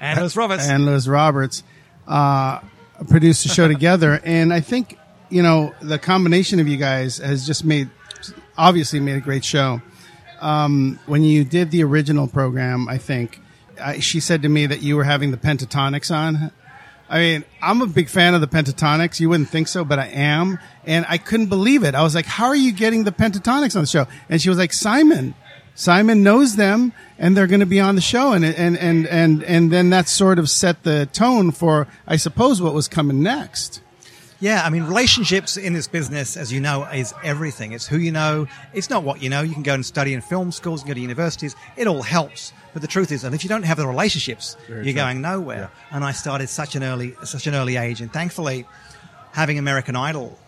Anne Lewis Roberts. Produced the show together, and I think the combination of you guys has just made a great show. When you did the original program, I think she said to me that you were having the pentatonics on, I mean, I'm a big fan of the Pentatonics. You wouldn't think so, but I am. And I couldn't believe it. I was like, how are you getting the Pentatonics on the show? And she was like, Simon knows them, and they're going to be on the show. And then that sort of set the tone for, I suppose, what was coming next. Yeah, I mean, relationships in this business, as you know, is everything. It's who you know. It's not what you know. You can go and study in film schools and go to universities. It all helps. But the truth is, and if you don't have the relationships, you're going nowhere. Yeah. And I started such an early age. And thankfully, having American Idol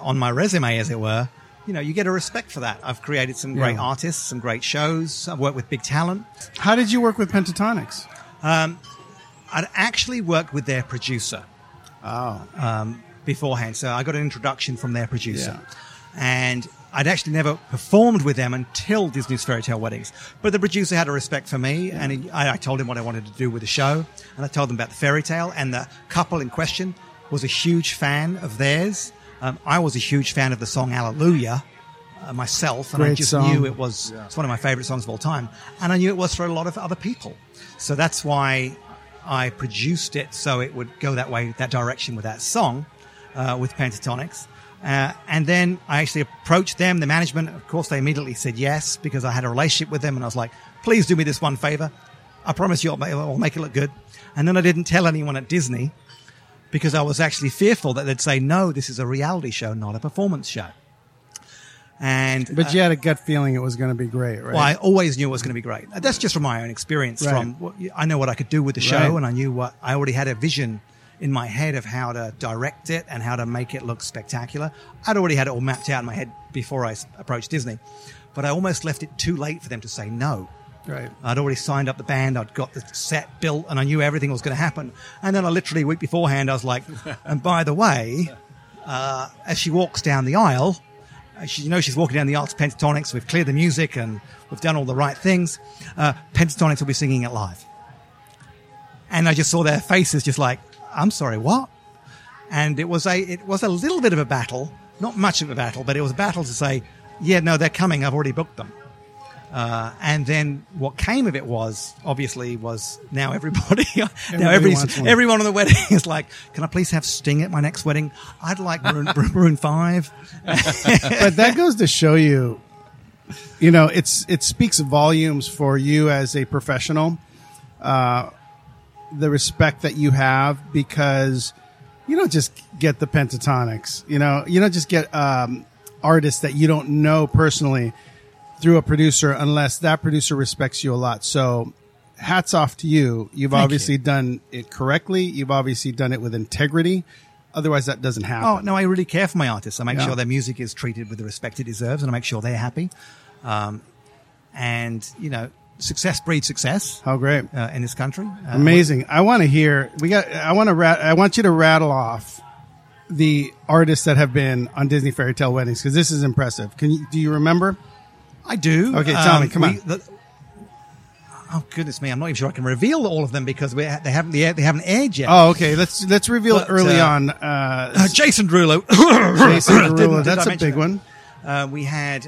on my resume, as it were, you get a respect for that. I've created some great artists, some great shows. I've worked with big talent. How did you work with Pentatonics? I'd actually worked with their producer. Oh. Beforehand, so I got an introduction from their producer, and I'd actually never performed with them until Disney's Fairy Tale Weddings. But the producer had a respect for me, and I told him what I wanted to do with the show, and I told them about the fairy tale. And the couple in question was a huge fan of theirs. I was a huge fan of the song "Hallelujah" myself, and knew it was it's one of my favorite songs of all time, and I knew it was for a lot of other people. So that's why I produced it, so it would go that way, that direction with that song. With Pentatonics. And then I actually approached them, the management. Of course, they immediately said yes because I had a relationship with them. And I was like, please do me this one favor. I promise you I'll make it look good. And then I didn't tell anyone at Disney because I was actually fearful that they'd say, no, this is a reality show, not a performance show. But you had a gut feeling it was going to be great, right? Well, I always knew it was going to be great. That's just from my own experience. Right. I know what I could do with the show, and I knew I already had a vision in my head of how to direct it and how to make it look spectacular. I'd already had it all mapped out in my head before I approached Disney, but I almost left it too late for them to say no. Right. I'd already signed up the band, I'd got the set built, and I knew everything was going to happen. And then I literally, a week beforehand, I was like, and by the way, as she walks down the aisle, she's walking down the aisle to Pentatonics, we've cleared the music and we've done all the right things, Pentatonics will be singing it live. And I just saw their faces just like, I'm sorry, what? And it was a little bit of a battle, not much of a battle, but it was a battle to say, yeah, no, they're coming. I've already booked them. And then what came of it was now everybody, everyone on the wedding is like, can I please have Sting at my next wedding? I'd like Maroon 5. But that goes to show you, it speaks volumes for you as a professional, the respect that you have, because you don't just get the Pentatonics, you don't just get artists that you don't know personally through a producer unless that producer respects you a lot. So hats off to you. You've obviously done it correctly. You've obviously done it with integrity. Otherwise, that doesn't happen. Oh, no, I really care for my artists. I make sure their music is treated with the respect it deserves, and I make sure they're happy. Success breeds success. How great in this country! Amazing. I want you to rattle off the artists that have been on Disney Fairy Tale Weddings, because this is impressive. Do you remember? I do. Okay, tell me. Come on. Oh goodness me! I'm not even sure I can reveal all of them because they haven't aired yet. Oh, okay. Let's reveal it early on. Jason Derulo. Jason Derulo. That's a big one. We had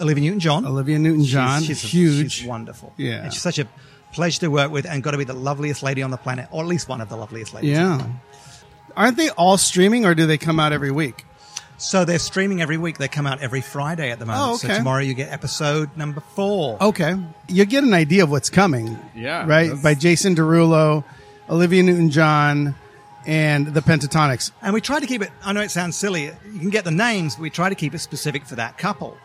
Olivia Newton-John. Olivia Newton-John. She's huge. She's wonderful. Yeah. And she's such a pleasure to work with, and got to be the loveliest lady on the planet, or at least one of the loveliest ladies. Yeah. On the planet. Aren't they all streaming, or do they come out every week? So they're streaming every week. They come out every Friday at the moment. Oh, okay. So tomorrow you get episode number 4. Okay. You get an idea of what's coming. Yeah. Right? By Jason Derulo, Olivia Newton-John, and the Pentatonics. And we try to keep it, I know it sounds silly, you can get the names, but we try to keep it specific for that couple.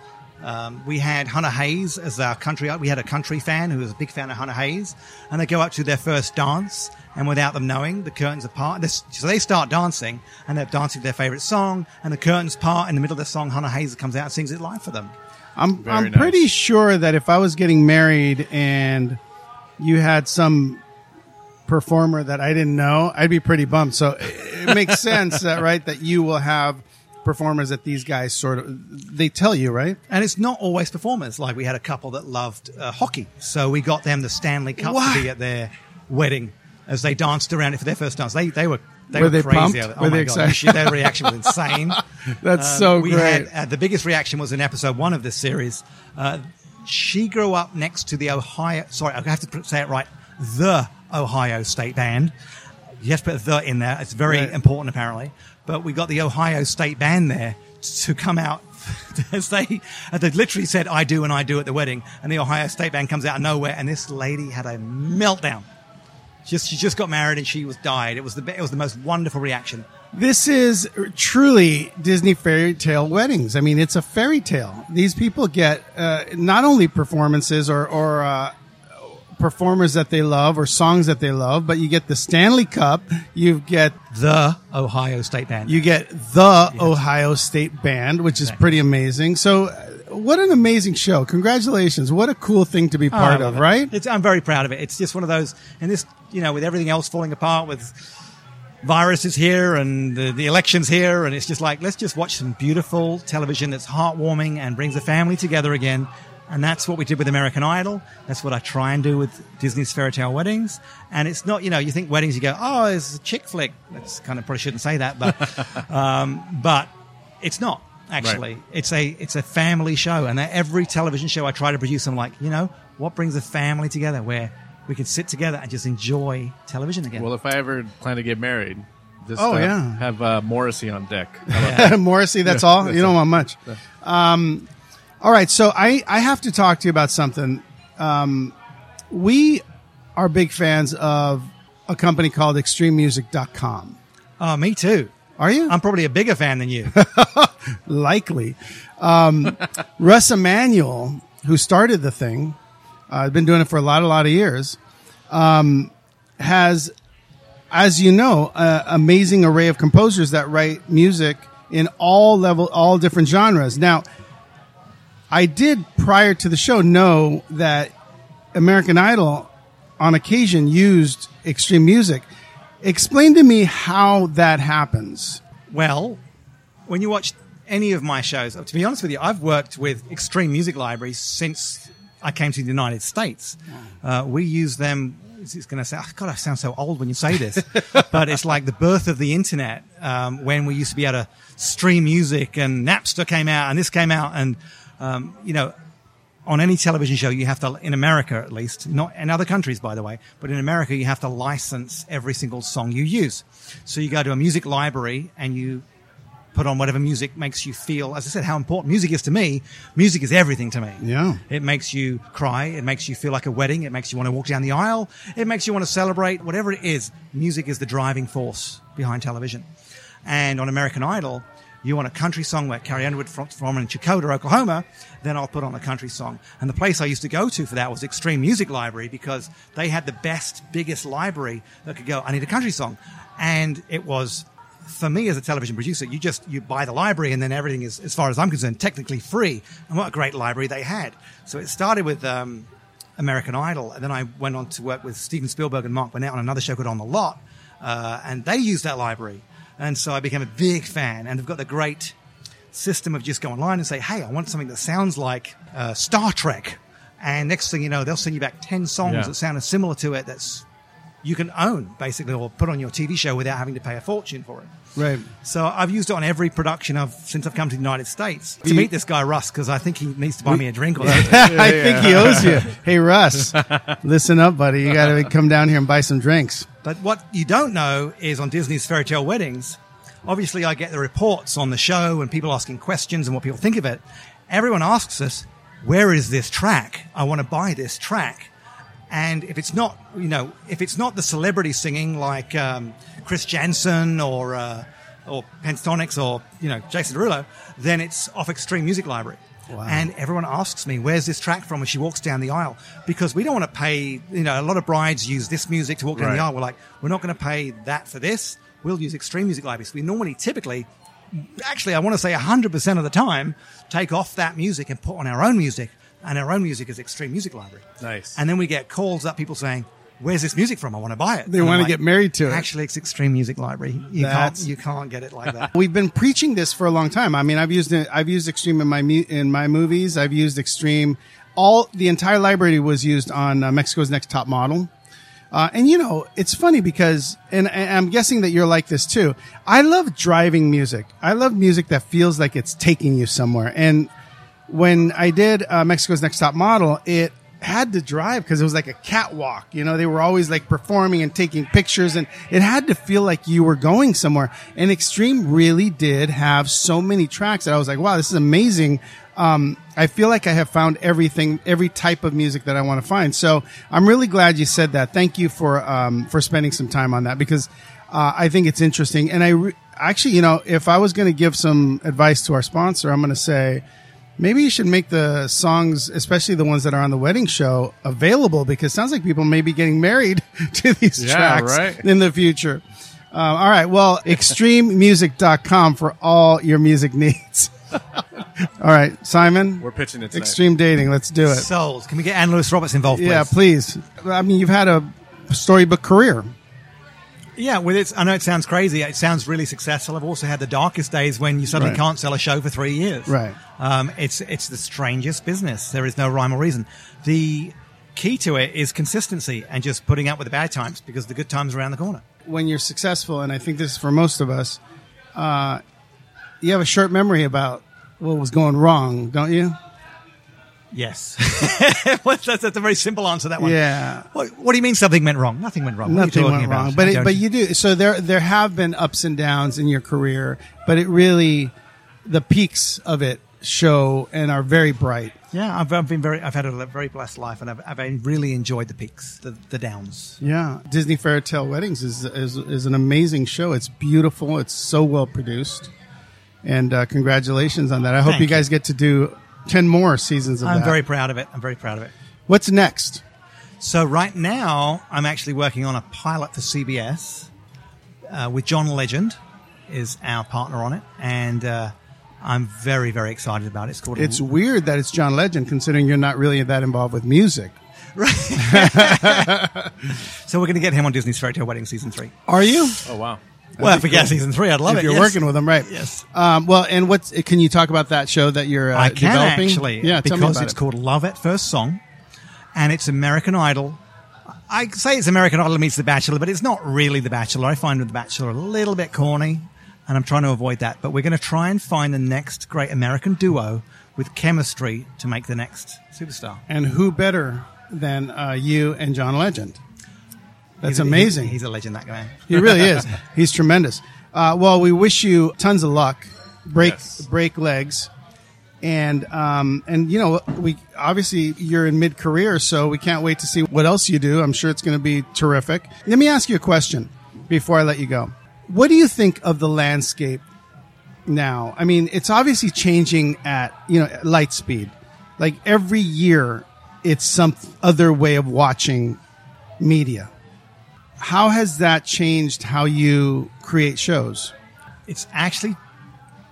We had Hannah Hayes as our country. We had a country fan who was a big fan of Hannah Hayes, and they go up to their first dance, and without them knowing, the curtains are part. So they start dancing, and they're dancing their favorite song, and the curtains part in the middle of the song. Hannah Hayes comes out and sings it live for them. I'm nice. Pretty sure that if I was getting married and you had some performer that I didn't know, I'd be pretty bummed. So it makes sense that that you will have performers that these guys sort of, they tell you, right? And it's not always performers. Like we had a couple that loved hockey, so we got them the Stanley Cup to be at their wedding as they danced around it for their first dance. They were crazy. Pumped? Oh were my they god! Their reaction was insane. That's so great. We had the biggest reaction was in episode 1 of this series. She grew up next to the Ohio. Sorry, I have to say it right. The Ohio State Band, Yes, put the in there. It's very important, apparently. But we got the Ohio State Band there to come out. They literally said, I do and I do at the wedding. And the Ohio State Band comes out of nowhere. And this lady had a meltdown. She just got married and she was died. It was the most wonderful reaction. This is truly Disney Fairy Tale Weddings. I mean, it's a fairy tale. These people get not only performances or performers that they love or songs that they love, but you get the Stanley Cup, you get the Ohio State Band. You get the Ohio State Band, which is pretty amazing. So what an amazing show. Congratulations. What a cool thing to be part of, right? I'm very proud of it. It's just one of those, and this, with everything else falling apart, with viruses here and the elections here, and it's just like, let's just watch some beautiful television that's heartwarming and brings the family together again. And that's what we did with American Idol. That's what I try and do with Disney's Fairy Tale Weddings. And it's not, you think weddings, you go, oh, it's a chick flick. That's kind of probably shouldn't say that, but it's not actually. Right. It's a family show. And every television show I try to produce, I'm like, what brings a family together where we can sit together and just enjoy television again. Well, if I ever plan to get married, just have Morrissey on deck. Morrissey, that's all? That's don't want much. All right, so I have to talk to you about something. We are big fans of a company called ExtremeMusic.com. Me too. Are you? I'm probably a bigger fan than you. Likely. Russ Emanuel, who started the thing, I've been doing it for a lot of years, has, as you know, an amazing array of composers that write music in all different genres. Now, I did, prior to the show, know that American Idol, on occasion, used Extreme Music. Explain to me how that happens. Well, when you watch any of my shows, to be honest with you, I've worked with Extreme Music Libraries since I came to the United States. We use them. It's going to sound, God, I sound so old when you say this, but it's like the birth of the internet, when we used to be able to stream music, and Napster came out and this came out, and on any television show, you have to, in America at least, not in other countries, by the way, but in America, you have to license every single song you use. So you go to a music library and you put on whatever music makes you feel, as I said, how important music is to me. Music is everything to me. Yeah. It makes you cry. It makes you feel like a wedding. It makes you want to walk down the aisle. It makes you want to celebrate. Whatever it is, music is the driving force behind television. And on American Idol, you want a country song where Carrie Underwood from in Chickadee, Oklahoma, then I'll put on a country song. And the place I used to go to for that was Extreme Music Library, because they had the best, biggest library that could go, I need a country song. And it was, for me as a television producer, you buy the library and then everything is, as far as I'm concerned, technically free. And what a great library they had. So it started with American Idol, and then I went on to work with Steven Spielberg and Mark Burnett on another show called On the Lot, and they used that library. And so I became a big fan, and they've got the great system of just go online and say, hey, I want something that sounds like Star Trek. And next thing you know, they'll send you back 10 songs that sound similar to it that's you can own, basically, or put on your TV show without having to pay a fortune for it. Right. So I've used it on every production since I've come to the United States to meet this guy, Russ, because I think he needs to buy me a drink or something. I think he owes you. Hey, Russ, listen up, buddy. You got to come down here and buy some drinks. But what you don't know is on Disney's Fairy Tale Weddings, obviously I get the reports on the show and people asking questions and what people think of it. Everyone asks us, where is this track? I want to buy this track. And if it's not, the celebrity singing like Chris Jansen or Pentatonics or Jason Derulo, then it's off Extreme Music Library. Wow. And everyone asks me, where's this track from as she walks down the aisle? Because we don't want to pay, a lot of brides use this music to walk down the aisle. We're like, we're not going to pay that for this. We'll use Extreme Music Library. So we typically, I want to say 100% of the time, take off that music and put on our own music. And our own music is Extreme Music Library. Nice. And then we get calls up, people saying, where's this music from? I want to buy it. They want to get married to it. Actually, it's Extreme Music Library. You can't get it like that. We've been preaching this for a long time. I mean, I've used Extreme in my movies. I've used Extreme. The entire library was used on Mexico's Next Top Model. And it's funny because, and I'm guessing that you're like this too. I love driving music. I love music that feels like it's taking you somewhere. And when I did Mexico's Next Top Model, it had to drive because it was like a catwalk. You know, they were always like performing and taking pictures, and it had to feel like you were going somewhere. And Extreme really did have so many tracks that I was like, wow, this is amazing. I feel like I have found everything, every type of music that I want to find. So I'm really glad you said that. Thank you for spending some time on that, because I think it's interesting. And I actually, you know, if I was going to give some advice to our sponsor, I'm going to say, maybe you should make the songs, especially the ones that are on the wedding show, available, because it sounds like people may be getting married to these tracks in the future. All right. Well, extrememusic.com for all your music needs. All right, Simon. We're pitching it tonight. Extreme dating. Let's do it. Sold. Can we get Anne Lewis Roberts involved, please? Yeah, please. I mean, you've had a storybook career. Yeah, with I know it sounds crazy. It sounds really successful. I've also had the darkest days when you suddenly can't sell a show for 3 years. Right. It's the strangest business. There is no rhyme or reason. The key to it is consistency and just putting up with the bad times, because the good times are around the corner. When you're successful, and I think this is for most of us, you have a short memory about what was going wrong, don't you? Yes. That's a very simple answer, that one. Yeah. What do you mean something went wrong? Nothing went wrong. Nothing went wrong. But you do. So there have been ups and downs in your career, but it really, the peaks of it show and are very bright. Yeah, I've had a very blessed life, and I've really enjoyed the peaks, the downs. Yeah. Disney Fairy Tale Weddings is an amazing show. It's beautiful. It's so well produced. And congratulations on that. I hope you guys get to do 10 more seasons of that. I'm very proud of it. What's next? So right now, I'm actually working on a pilot for CBS with John Legend is our partner on it. And I'm very, very excited about it. It's weird that it's John Legend, considering you're not really that involved with music. Right. So we're going to get him on Disney's Fairy Tale Wedding Season 3. Are you? Oh, wow. Well, if we get season 3, I'd love it. If you're working with them, right? Yes. Well, and can you talk about that show that you're developing? Actually, yeah, tell me about it. Because it's called Love at First Song, and it's American Idol. I say it's American Idol meets The Bachelor, but it's not really The Bachelor. I find The Bachelor a little bit corny, and I'm trying to avoid that. But we're going to try and find the next great American duo with chemistry to make the next superstar. And who better than you and John Legend? That's amazing. He's a legend, that guy. He really is. He's tremendous. Well, we wish you tons of luck. Break legs. And you know, we obviously you're in mid-career, so we can't wait to see what else you do. I'm sure it's going to be terrific. Let me ask you a question before I let you go. What do you think of the landscape now? I mean, it's obviously changing at, you know, at light speed. Like every year, it's some other way of watching media. How has that changed how you create shows? It's actually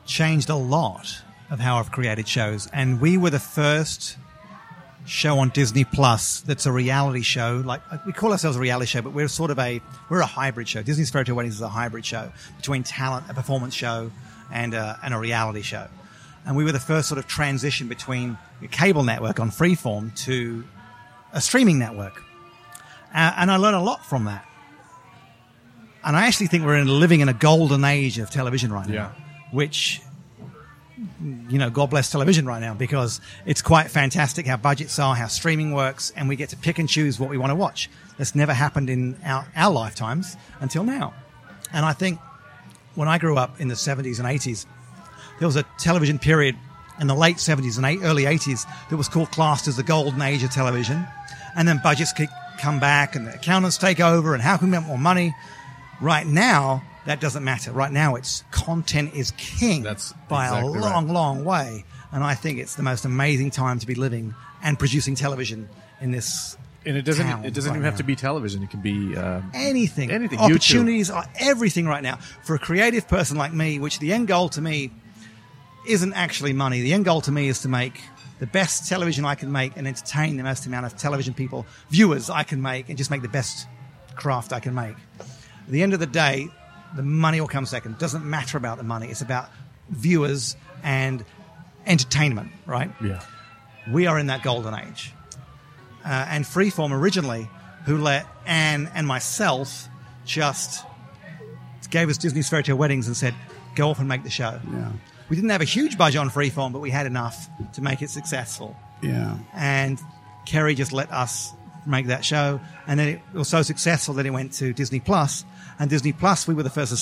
changed a lot of how I've created shows. And we were the first show on Disney Plus that's a reality show. Like we call ourselves a reality show, but we're sort of a hybrid show. Disney's Fairy Tale Weddings is a hybrid show between talent, a performance show, and a reality show. And we were the first sort of transition between a cable network on Freeform to a streaming network. And I learned a lot from that. And I actually think we're living in a golden age of television right now, which, you know, God bless television right now, because it's quite fantastic how budgets are, how streaming works, and we get to pick and choose what we want to watch. That's never happened in our lifetimes until now. And I think when I grew up in the 70s and 80s, there was a television period in the late 70s and early 80s that was classed as the golden age of television. And then budgets come back and the accountants take over, and how can we make more money? Right now, that doesn't matter. Right now, it's content is king. That's by exactly a long, long way. And I think it's the most amazing time to be living and producing television in this. And it doesn't even have to be television. It can be anything. Opportunities are everything right now for a creative person like me. Which the end goal to me isn't actually money. The end goal to me is to make the best television I can make and entertain the most amount of television people, viewers I can make, and just make the best craft I can make. At the end of the day, the money will come second. It doesn't matter about the money. It's about viewers and entertainment, right? Yeah. We are in that golden age. And Freeform originally, who let Anne and myself just gave us Disney's Fairy Tale Weddings and said, go off and make the show. Yeah. We didn't have a huge budget on Freeform, but we had enough to make it successful. Yeah. And Kerry just let us make that show, and then it was so successful that it went to Disney Plus. And Disney Plus, we were the first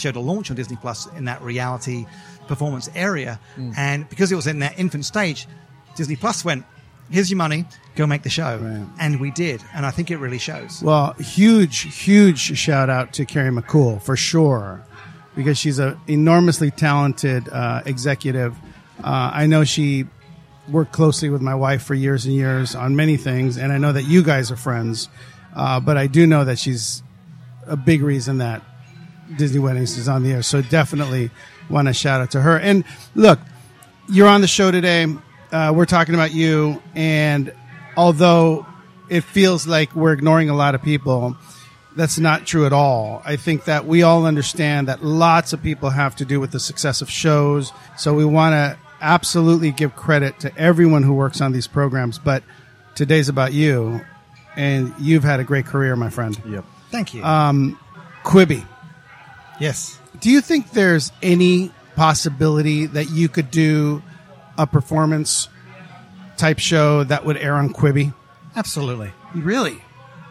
show to launch on Disney Plus in that reality performance area. Mm. And because it was in that infant stage, Disney Plus went, here's your money, go make the show. Right. And we did. And I think it really shows. Well, huge, huge shout out to Carrie McCool, for sure, because she's an enormously talented executive. I know she worked closely with my wife for years and years on many things, and I know that you guys are friends. But I do know that she's a big reason that Disney Weddings is on the air. So definitely want to shout out to her. And look, you're on the show today. We're talking about you, and although it feels like we're ignoring a lot of people, that's not true at all. I think that we all understand that lots of people have to do with the success of shows, so we want to absolutely give credit to everyone who works on these programs, but today's about you, and you've had a great career, my friend. Yep. Thank you. Quibi. Yes. Do you think there's any possibility that you could do a performance type show that would air on Quibi? Absolutely. Really?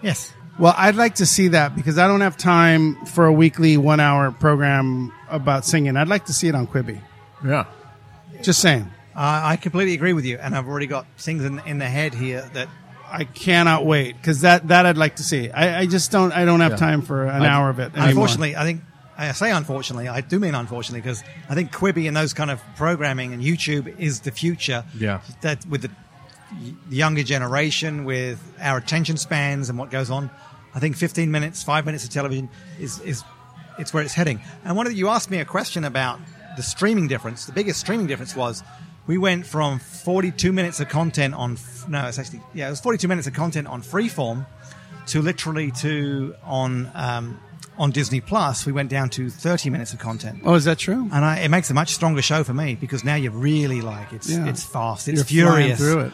Yes. Well, I'd like to see that because I don't have time for a weekly 1 hour program about singing. I'd like to see it on Quibi. Yeah. Just saying. I completely agree with you. And I've already got things in the head here that I cannot wait, because that I'd like to see. I just don't have time for an hour of it anymore. Unfortunately, I think, I say unfortunately, I do mean unfortunately, because I think Quibi and those kind of programming and YouTube is the future. Yeah. That with the younger generation, with our attention spans and what goes on, I think 15 minutes, 5 minutes of television is where it's heading. And one of you asked me a question about the streaming difference. The biggest streaming difference was we went from 42 minutes of content on it was 42 minutes of content on Freeform to on Disney Plus, we went down to 30 minutes of content. Oh, is that true? And it makes a much stronger show for me, because now you're really it's fast, it's furious. You're flying through it.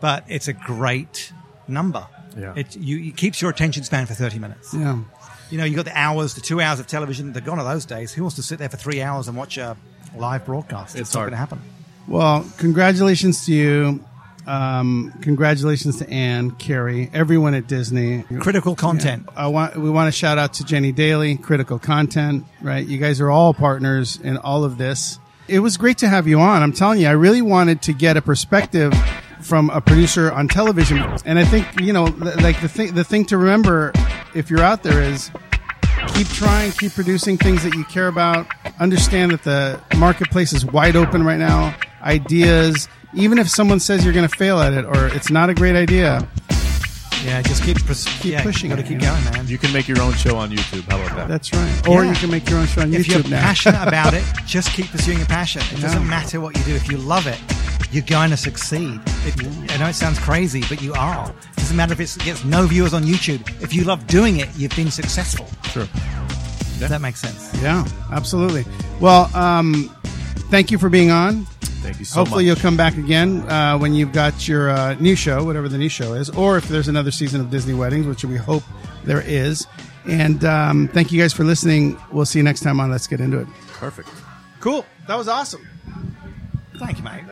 But it's a great number. Yeah. It keeps your attention span for 30 minutes. Yeah. You know, you got the 2 hours of television. They're gone are those days. Who wants to sit there for 3 hours and watch a live broadcast? It's not going to happen. Well, congratulations to you. Congratulations to Anne, Carrie, everyone at Disney. Critical content. Yeah. We want to shout out to Jenny Daly, critical content, right? You guys are all partners in all of this. It was great to have you on. I'm telling you, I really wanted to get a perspective from a producer on television. And I think, you know, like the thing to remember if you're out there is keep trying, keep producing things that you care about. Understand that the marketplace is wide open right now. Ideas. Even if someone says you're going to fail at it or it's not a great idea, just keep pushing. Got to keep going, man. You can make your own show on YouTube. How about that? That's right. Or you can make your own show on YouTube. If you're passionate about it, just keep pursuing your passion. It doesn't matter what you do. If you love it, you're going to succeed. I know it sounds crazy, but you are. It doesn't matter if it gets no viewers on YouTube. If you love doing it, you've been successful. Sure. Yeah. That makes sense. Yeah, absolutely. Well, thank you for being on. Thank you so much. Hopefully you'll come back again when you've got your new show, whatever the new show is, or if there's another season of Disney Weddings, which we hope there is. And thank you guys for listening. We'll see you next time on Let's Get Into It. Perfect. Cool. That was awesome. Thank you, mate.